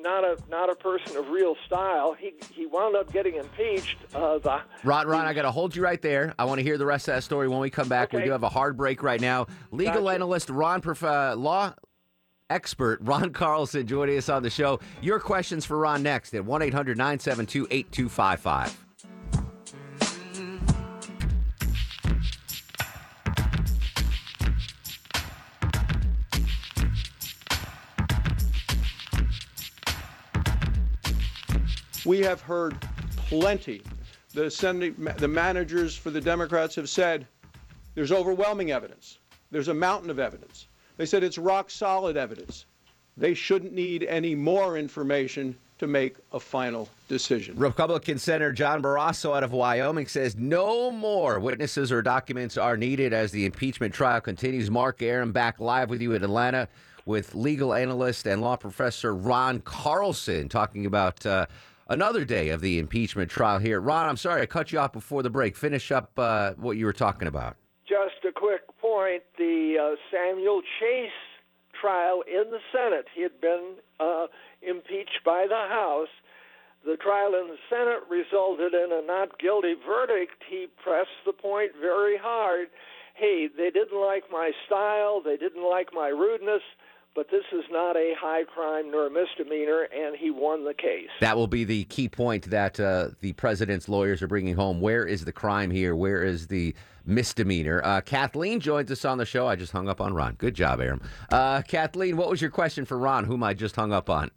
not a person of real style. He wound up getting impeached. Ron, I got to hold you right there. I want to hear the rest of that story when we come back. Okay. We do have a hard break right now. Legal analyst, law expert Ron Carlson joining us on the show. Your questions for Ron next at 1-800-972-8255. We have heard plenty. The managers for the Democrats have said there's overwhelming evidence. There's a mountain of evidence. They said it's rock solid evidence. They shouldn't need any more information to make a final decision. Republican Senator John Barrasso out of Wyoming says no more witnesses or documents are needed as the impeachment trial continues. Mark Arum back live with you in Atlanta with legal analyst and law professor Ron Carlson talking about another day of the impeachment trial here. Ron, I'm sorry I cut you off before the break. Finish up what you were talking about. Just a quick point. The Samuel Chase trial in the Senate, he had been impeached by the House. The trial in the Senate resulted in a not guilty verdict. He pressed the point very hard. Hey, they didn't like my style. They didn't like my rudeness. But this is not a high crime nor a misdemeanor, and he won the case. That will be the key point that the president's lawyers are bringing home. Where is the crime here? Where is the misdemeanor? Kathleen joins us on the show. I just hung up on Ron. Good job, Aram. Kathleen, what was your question for Ron, whom I just hung up on?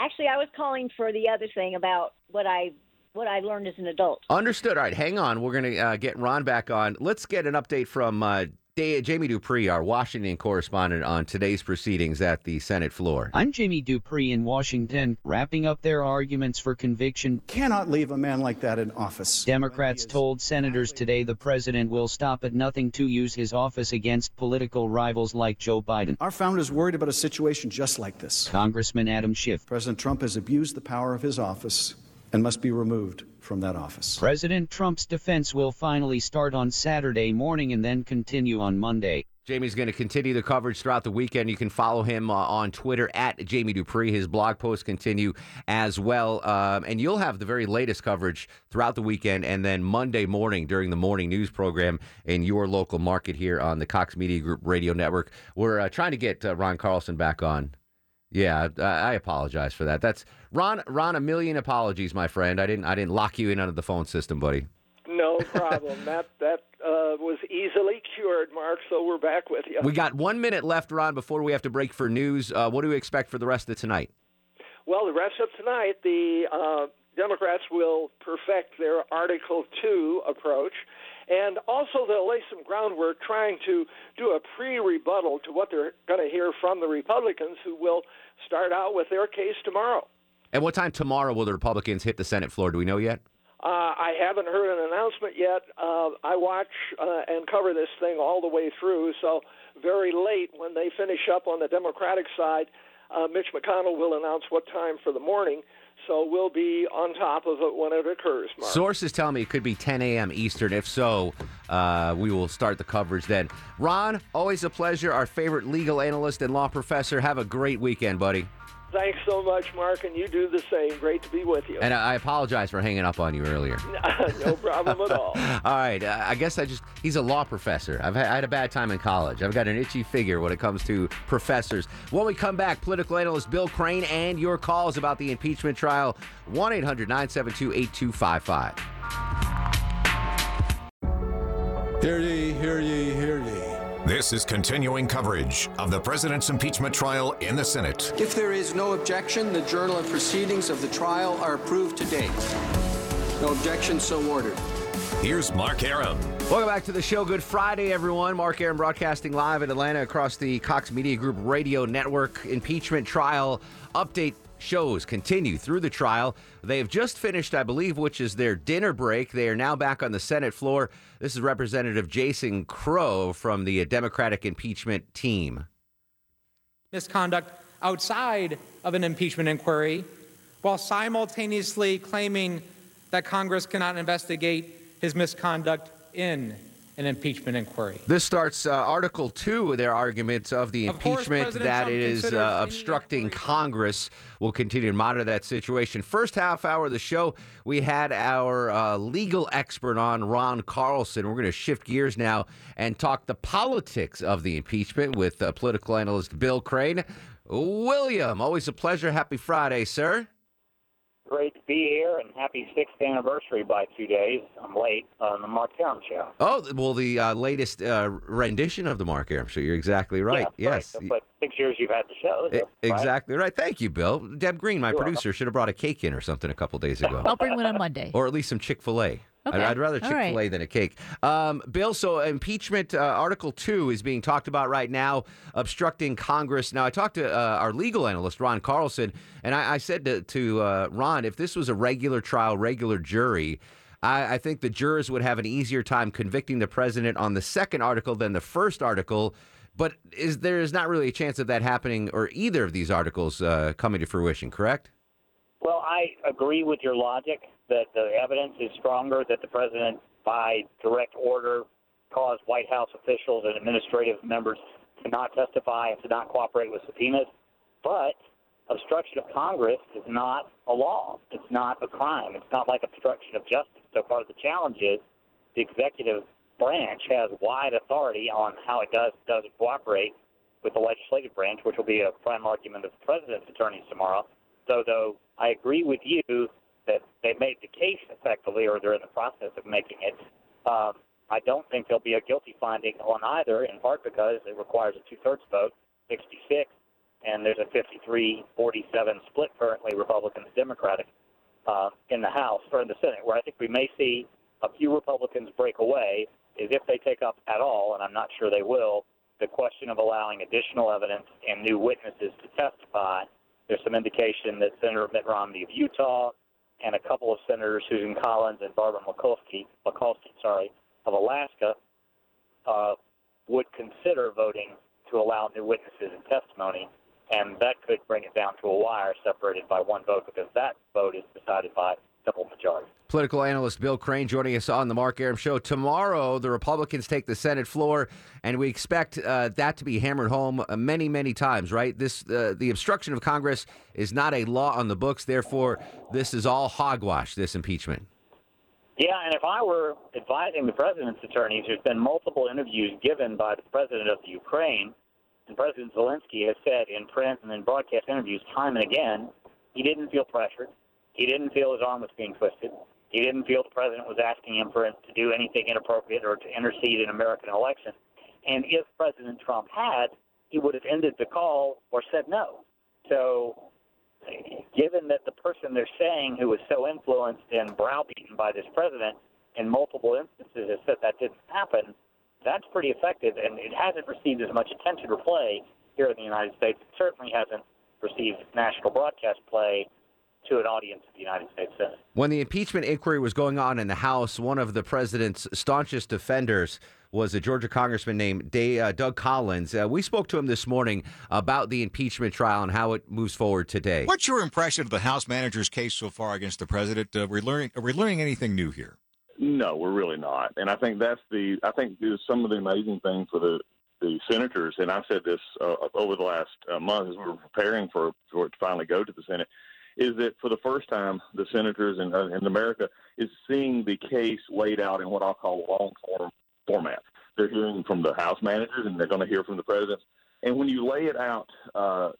Actually, I was calling for the other thing about what I learned as an adult. Understood. All right, hang on. We're going to get Ron back on. Let's get an update from Jamie Dupree, our Washington correspondent, on today's proceedings at the Senate floor. I'm Jamie Dupree in Washington, wrapping up their arguments for conviction. Cannot leave a man like that in office. Democrats told senators today the president will stop at nothing to use his office against political rivals like Joe Biden. Our founders worried about a situation just like this. Congressman Adam Schiff. President Trump has abused the power of his office and must be removed from that office. President Trump's defense will finally start on Saturday morning and then continue on Monday. Jamie's going to continue the coverage throughout the weekend. You can follow him on Twitter at Jamie Dupree. His blog posts continue as well. And you'll have the very latest coverage throughout the weekend and then Monday morning during the morning news program in your local market here on the Cox Media Group radio network. We're trying to get Ron Carlson back on. Yeah, I apologize for that. That's Ron, a million apologies, my friend. I didn't lock you in under the phone system, buddy. No problem. That was easily cured, Mark, so we're back with you. We got 1 minute left, Ron, before we have to break for news. What do we expect for the rest of tonight? Well, the rest of tonight, the Democrats will perfect their Article 2 approach, and also they'll lay some groundwork trying to do a pre-rebuttal to what they're going to hear from the Republicans, who will start out with their case tomorrow. And what time tomorrow will the Republicans hit the Senate floor? Do we know yet? I haven't heard an announcement yet. I watch and cover this thing all the way through, so very late when they finish up on the Democratic side, Mitch McConnell will announce what time for the morning, so we'll be on top of it when it occurs, Mark. Sources tell me it could be 10 a.m. Eastern. If so, we will start the coverage then. Ron, always a pleasure, our favorite legal analyst and law professor. Have a great weekend, buddy. Thanks so much, Mark, and you do the same. Great to be with you. And I apologize for hanging up on you earlier. No problem at all. All right. I guess he's a law professor. I had a bad time in college. I've got an itchy figure when it comes to professors. When we come back, political analyst Bill Crane and your calls about the impeachment trial, 1-800-972-8255. Hear ye, hear ye, hear ye. This is continuing coverage of the president's impeachment trial in the Senate. If there is no objection, the journal and proceedings of the trial are approved today. No objection, so ordered. Here's Mark Arum. Welcome back to the show. Good Friday, everyone. Mark Arum broadcasting live in Atlanta across the Cox Media Group radio network. Impeachment trial update shows continue through the trial. They have just finished, I believe, which is their dinner break. They are now back on the Senate floor. This is Representative Jason Crow from the Democratic impeachment team. Misconduct outside of an impeachment inquiry while simultaneously claiming that Congress cannot investigate his misconduct in an impeachment inquiry. This starts Article 2 of their arguments of the impeachment that it is obstructing Congress. We'll continue to monitor that situation. First half hour of the show, we had our legal expert on, Ron Carlson. We're going to shift gears now and talk the politics of the impeachment with political analyst Bill Crane. William, always a pleasure. Happy Friday, sir. Great to be here, and happy 6th anniversary by 2 days. I'm late on the Mark Arum Show. Oh, well, the latest rendition of the Mark Arum Show. You're exactly right. Yeah, yes. Right. That's like 6 years you've had the show. So, exactly right. Thank you, Bill. Deb Green, my producer, should have brought a cake in or something a couple days ago. I'll bring one on Monday. Or at least some Chick-fil-A. Okay. I'd rather Chick-fil-A than a cake. Bill, so impeachment Article 2 is being talked about right now, obstructing Congress. Now, I talked to our legal analyst, Ron Carlson, and I said to Ron, if this was a regular trial, regular jury, I think the jurors would have an easier time convicting the president on the second article than the first article. But there is not really a chance of that happening or either of these articles coming to fruition, correct? Well, I agree with your logic that the evidence is stronger that the president, by direct order, caused White House officials and administrative members to not testify and to not cooperate with subpoenas. But obstruction of Congress is not a law. It's not a crime. It's not like obstruction of justice. So part of the challenge is the executive branch has wide authority on how it doesn't cooperate with the legislative branch, which will be a prime argument of the president's attorneys tomorrow. So, though, I agree with you that they made the case effectively, or they're in the process of making it, I don't think there'll be a guilty finding on either, in part because it requires a two-thirds vote, 66, and there's a 53-47 split currently, Republicans, Democratic, in the House or in the Senate, where I think we may see a few Republicans break away is if they take up at all, and I'm not sure they will, the question of allowing additional evidence and new witnesses to testify. There's some indication that Senator Mitt Romney of Utah and a couple of senators, Susan Collins and Barbara Mikulski, of Alaska, would consider voting to allow new witnesses and testimony, and that could bring it down to a wire separated by one vote because that vote is decided by double majority. Political analyst Bill Crane joining us on the Mark Arum Show. Tomorrow, the Republicans take the Senate floor, and we expect that to be hammered home many, many times, right? This the obstruction of Congress is not a law on the books. Therefore, this is all hogwash, this impeachment. Yeah, and if I were advising the president's attorneys, there's been multiple interviews given by the president of the Ukraine, and President Zelensky has said in print and in broadcast interviews time and again, he didn't feel pressured. He didn't feel his arm was being twisted. He didn't feel the president was asking him for to do anything inappropriate or to intercede in an American election. And if President Trump had, he would have ended the call or said no. So given that the person they're saying who was so influenced and browbeaten by this president in multiple instances has said that didn't happen, that's pretty effective, and it hasn't received as much attention or play here in the United States. It certainly hasn't received national broadcast play to an audience of the United States Senate. When the impeachment inquiry was going on in the House, one of the president's staunchest defenders was a Georgia congressman named Doug Collins. We spoke to him this morning about the impeachment trial and how it moves forward today. What's your impression of the House manager's case so far against the president? Are we learning anything new here? No, we're really not. And I think I think some of the amazing thing for the senators, and I've said this over the last month as we were preparing for it to finally go to the Senate, is that for the first time, the senators in America is seeing the case laid out in what I'll call long-form format. They're hearing from the House managers, and they're going to hear from the president. And when you lay it out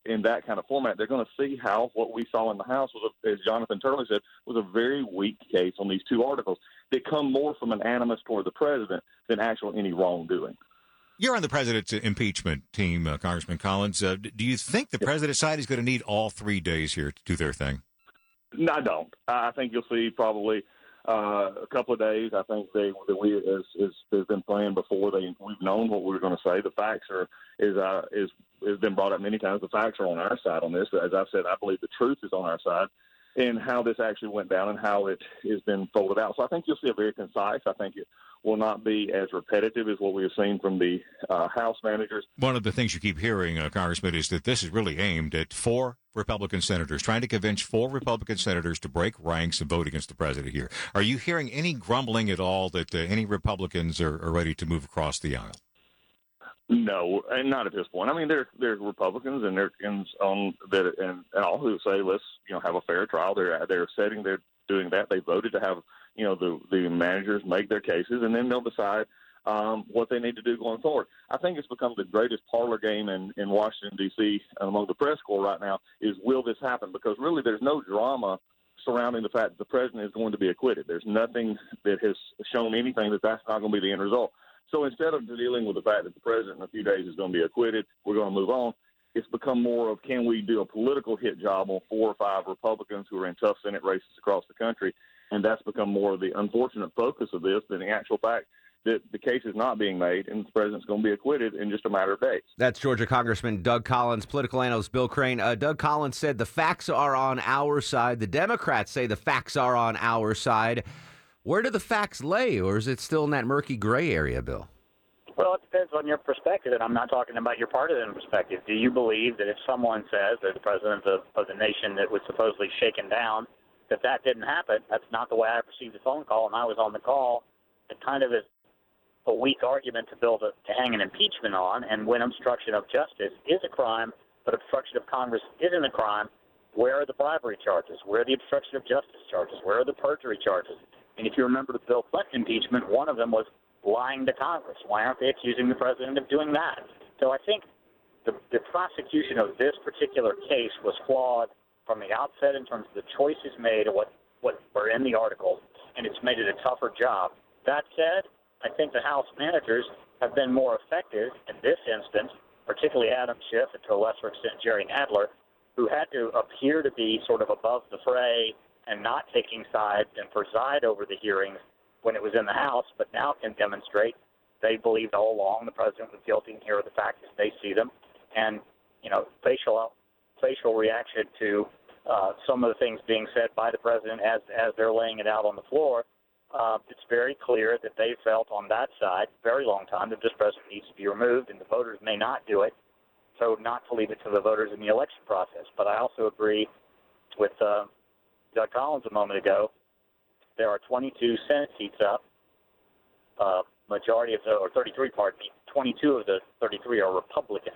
in that kind of format, they're going to see how what we saw in the House was, as Jonathan Turley said, was a very weak case on these two articles that come more from an animus toward the president than actual any wrongdoing. You're on the president's impeachment team, Congressman Collins. Do you think the president's side is going to need all 3 days here to do their thing? No, I don't. I think you'll see probably a couple of days. I think they've been playing before. We've known what we were going to say. The facts has been brought up many times. The facts are on our side on this. As I've said, I believe the truth is on our side in how this actually went down and how it has been folded out. So I think you'll see a very concise. I think it will not be as repetitive as what we have seen from the House managers. One of the things you keep hearing, Congressman, is that this is really aimed at four Republican senators, trying to convince four Republican senators to break ranks and vote against the president here. Are you hearing any grumbling at all that any Republicans are ready to move across the aisle? No, and not at this point. I mean, there are Republicans and Americans on that, and all who say let's have a fair trial. They're doing that. They voted to have the managers make their cases, and then they'll decide what they need to do going forward. I think it's become the greatest parlor game in Washington D.C. among the press corps right now is will this happen? Because really, there's no drama surrounding the fact that the president is going to be acquitted. There's nothing that has shown anything that that's not going to be the end result. So instead of dealing with the fact that the president in a few days is going to be acquitted, we're going to move on, it's become more of can we do a political hit job on four or five Republicans who are in tough Senate races across the country, and that's become more of the unfortunate focus of this than the actual fact that the case is not being made and the president's going to be acquitted in just a matter of days. That's Georgia Congressman Doug Collins, political analyst Bill Crane. Doug Collins said the facts are on our side. The Democrats say the facts are on our side. Where do the facts lay, or is it still in that murky gray area, Bill? Well, it depends on your perspective, and I'm not talking about your partisan perspective. Do you believe that if someone says that the president of the nation that was supposedly shaken down, that didn't happen? That's not the way I perceived the phone call, and I was on the call. It kind of is a weak argument to build to hang an impeachment on, and when obstruction of justice is a crime, but obstruction of Congress isn't a crime, where are the bribery charges? Where are the obstruction of justice charges? Where are the perjury charges? And if you remember the Bill Clinton impeachment, one of them was lying to Congress. Why aren't they accusing the president of doing that? So I think the prosecution of this particular case was flawed from the outset in terms of the choices made and what were in the article, and it's made it a tougher job. That said, I think the House managers have been more effective in this instance, particularly Adam Schiff and to a lesser extent Jerry Nadler, who had to appear to be sort of above the fray and not taking sides and preside over the hearings when it was in the House, but now can demonstrate they believed all along the president was guilty and here are the facts as they see them. And, facial reaction to some of the things being said by the president as they're laying it out on the floor, it's very clear that they felt on that side very long time that this president needs to be removed and the voters may not do it, so not to leave it to the voters in the election process. But I also agree with Doug Collins a moment ago There are 22 Senate seats up. Majority of the, or 33, pardon me, 22 of the 33 are Republican.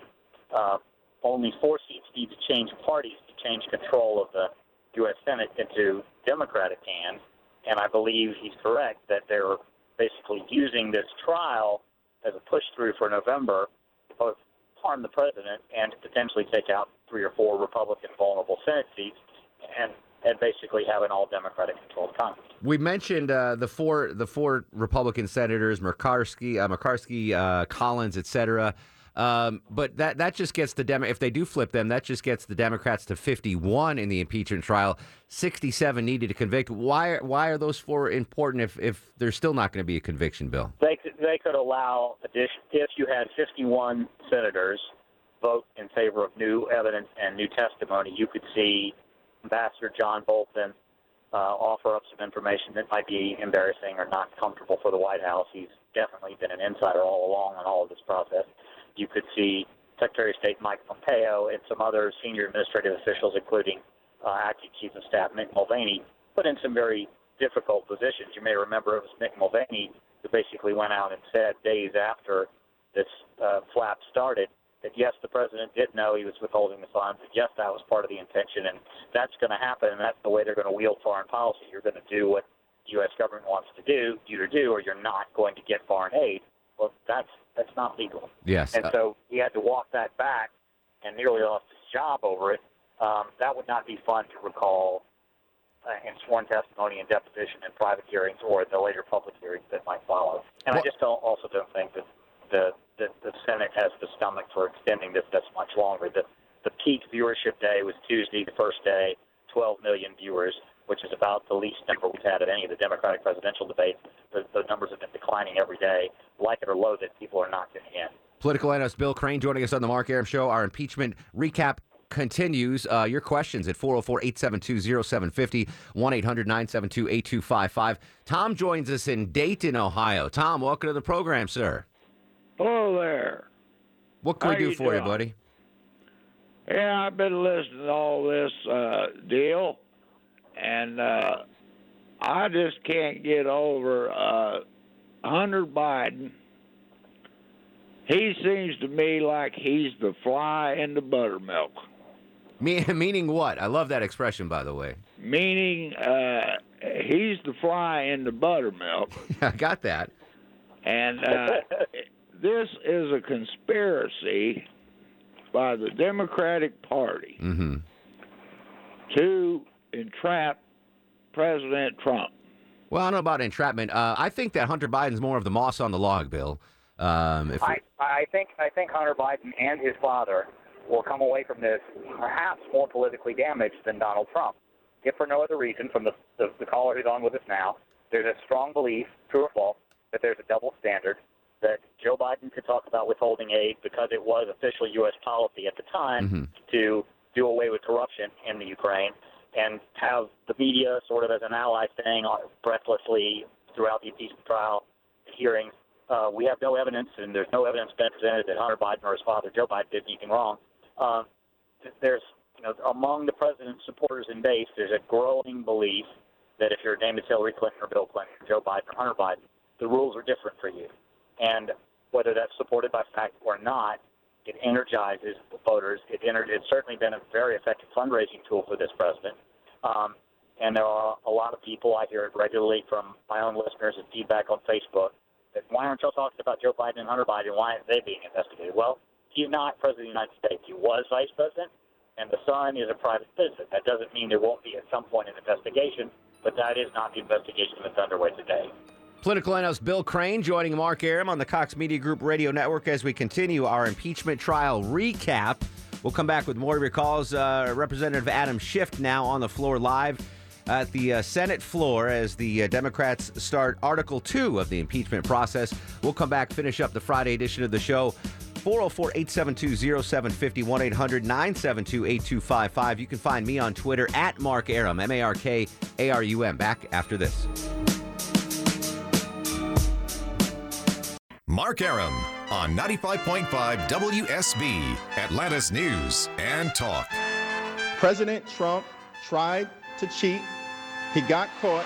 Only 4 seats need to change parties to change control of the U.S. Senate into Democratic hands. And I believe he's correct that they're basically using this trial as a push-through for November to both harm the president and to potentially take out 3 or 4 Republican vulnerable Senate seats and basically have an all-Democratic controlled Congress. We mentioned the four Republican senators, Murkowski, Collins, etc. But that just gets the if they do flip them, that just gets the Democrats to 51 in the impeachment trial, 67 needed to convict. Why are those 4 important if there's still not going to be a conviction, Bill? They could allow addition if you had 51 senators vote in favor of new evidence and new testimony. You could see Ambassador John Bolton offer up some information that might be embarrassing or not comfortable for the White House. He's definitely been an insider all along on all of this process. You could see Secretary of State Mike Pompeo and some other senior administrative officials, including Acting Chief of Staff Mick Mulvaney, put in some very difficult positions. You may remember it was Mick Mulvaney who basically went out and said days after this flap started that, yes, the president did know he was withholding the funds, and yes, that was part of the intention, and that's going to happen, and that's the way they're going to wield foreign policy. You're going to do what the U.S. government wants to do, you to do, or you're not going to get foreign aid. Well, that's not legal. Yes. And so he had to walk that back and nearly lost his job over it. That would not be fun to recall in sworn testimony and deposition and private hearings or the later public hearings that might follow. And well, I just don't think that the Senate has the stomach for extending this much longer. The peak viewership day was Tuesday, the first day, 12 million viewers, which is about the least number we've had at any of the Democratic presidential debates. The numbers have been declining every day, like it or low, that people are not getting in. Political analyst Bill Crane joining us on the Mark Arum Show. Our impeachment recap continues. Your questions at 404-872-0750, 1-800-972-8255. Tom joins us in Dayton, Ohio. Tom, welcome to the program, sir. Hello there. What can we do for you, buddy? Yeah, I've been listening to all this deal. And I just can't get over Hunter Biden. He seems to me like he's the fly in the buttermilk. Meaning what? I love that expression, by the way. Meaning he's the fly in the buttermilk. I got that. And this is a conspiracy by the Democratic Party to entrap President Trump. Well, I don't know about entrapment. I think that Hunter Biden's more of the moss on the log, Bill. I think Hunter Biden and his father will come away from this perhaps more politically damaged than Donald Trump. If for no other reason, from the caller who's on with us now, there's a strong belief, true or false, that there's a double standard, that Joe Biden could talk about withholding aid because it was official U.S. policy at the time to do away with corruption in the Ukraine, and have the media sort of as an ally saying breathlessly throughout the impeachment trial hearings, we have no evidence, and there's no evidence been presented that Hunter Biden or his father, Joe Biden, did anything wrong. There's, among the president's supporters and base, there's a growing belief that if your name is Hillary Clinton or Bill Clinton or Joe Biden or Hunter Biden, the rules are different for you. And whether that's supported by fact or not, it energizes the voters. It's certainly been a very effective fundraising tool for this president. And there are a lot of people, I hear it regularly from my own listeners and feedback on Facebook, that why aren't y'all talking about Joe Biden and Hunter Biden? Why aren't they being investigated? Well, he's not president of the United States. He was vice president, and the son is a private citizen. That doesn't mean there won't be at some point an investigation, but that is not the investigation that's underway today. Political analyst Bill Crane joining Mark Arum on the Cox Media Group Radio Network as we continue our impeachment trial recap. We'll come back with more of your calls. Representative Adam Schiff now on the floor live at the Senate floor as the Democrats start Article 2 of the impeachment process. We'll come back, finish up the Friday edition of the show. 404-872-0750, 1-800-972-8255. You can find me on Twitter at Mark Arum, M-A-R-K-A-R-U-M. Back after this. Mark Arum on 95.5 WSB, Atlanta's News and Talk. President Trump tried to cheat. He got caught,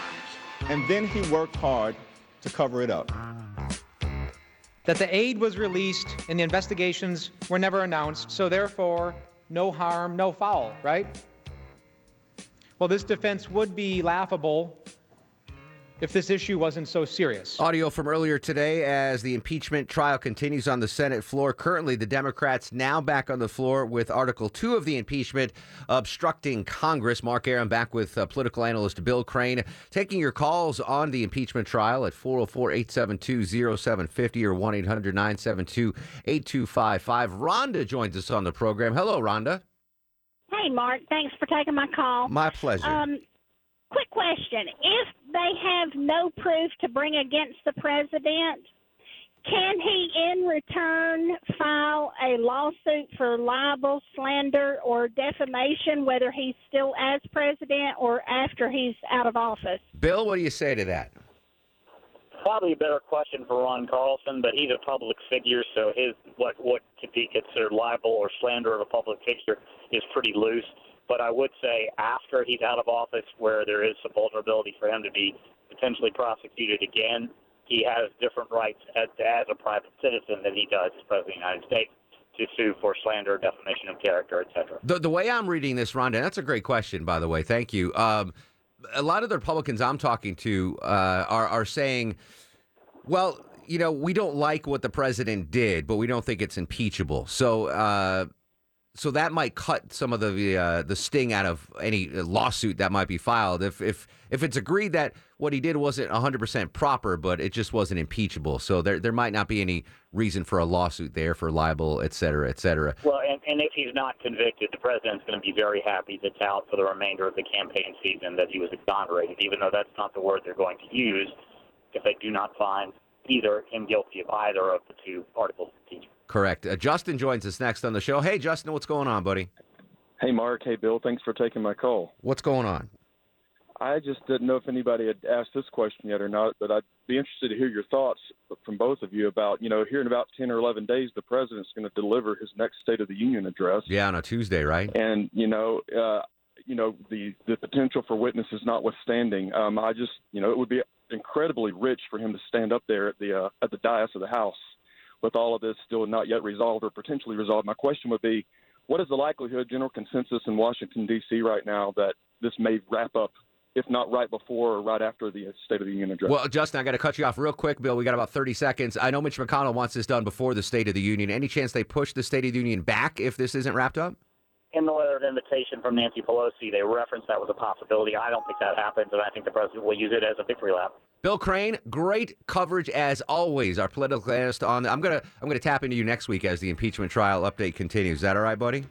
and then he worked hard to cover it up. That the aid was released and the investigations were never announced, so therefore, no harm, no foul, right? Well, this defense would be laughable if this issue wasn't so serious. Audio from earlier today as the impeachment trial continues on the Senate floor. Currently, the Democrats now back on the floor with Article 2 of the impeachment, obstructing Congress. Mark Aaron back with political analyst Bill Crane. Taking your calls on the impeachment trial at 404-872-0750 or 1-800-972-8255. Rhonda joins us on the program. Hello, Rhonda. Hey, Mark. Thanks for taking my call. My pleasure. Quick question. If they have no proof to bring against the president, can he in return file a lawsuit for libel, slander, or defamation, whether he's still as president or after he's out of office? Bill, what do you say to that? Probably a better question for Ron Carlson, but he's a public figure, so his what could be considered libel or slander of a public figure is pretty loose. But I would say after he's out of office, where there is some vulnerability for him to be potentially prosecuted again, he has different rights as a private citizen than he does as President of the United States to sue for slander, defamation of character, et cetera. The way I'm reading this, Rhonda, that's a great question, by the way. Thank you. A lot of the Republicans I'm talking to are saying, well, you know, we don't like what the president did, but we don't think it's impeachable. So that might cut some of the sting out of any lawsuit that might be filed if it's agreed that what he did wasn't 100% proper, but it just wasn't impeachable. So there might not be any reason for a lawsuit there for libel, et cetera, et cetera. Well, and if he's not convicted, the president's going to be very happy that's out for the remainder of the campaign season that he was exonerated, even though that's not the word they're going to use if they do not find either him guilty of either of the two articles of impeachment. Correct. Justin joins us next on the show. Hey, Justin, what's going on, buddy? Hey, Mark. Hey, Bill. Thanks for taking my call. What's going on? I just didn't know if anybody had asked this question yet or not, but I'd be interested to hear your thoughts from both of you about, you know, here in about 10 or 11 days, the president's going to deliver his next State of the Union address. Yeah, on a Tuesday, right? And, you know, the potential for witnesses notwithstanding, I just, you know, it would be incredibly rich for him to stand up there at the dais of the House. With all of this still not yet resolved or potentially resolved, my question would be, what is the likelihood, general consensus in Washington, D.C. right now that this may wrap up, if not right before or right after the State of the Union address? Well, Justin, I got to cut you off real quick, Bill. We got about 30 seconds. I know Mitch McConnell wants this done before the State of the Union. Any chance they push the State of the Union back if this isn't wrapped up? In the letter of invitation from Nancy Pelosi, they referenced that was a possibility. I don't think that happens, and I think the president will use it as a victory lap. Bill Crane, great coverage as always. Our political analyst on. I'm gonna tap into you next week as the impeachment trial update continues. Is that all right, buddy?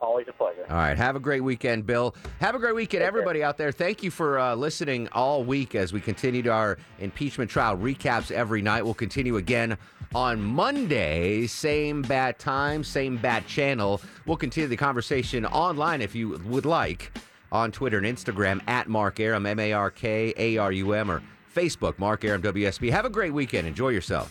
Always a pleasure. All right. Have a great weekend, Bill. Have a great weekend, everybody out there. Thank you for listening all week as we continued our impeachment trial recaps every night. We'll continue again on Monday, same bat time, same bat channel. We'll continue the conversation online if you would like on Twitter and Instagram at Mark Arum, M-A-R-K-A-R-U-M, or Facebook, Mark Arum, WSB. Have a great weekend. Enjoy yourselves.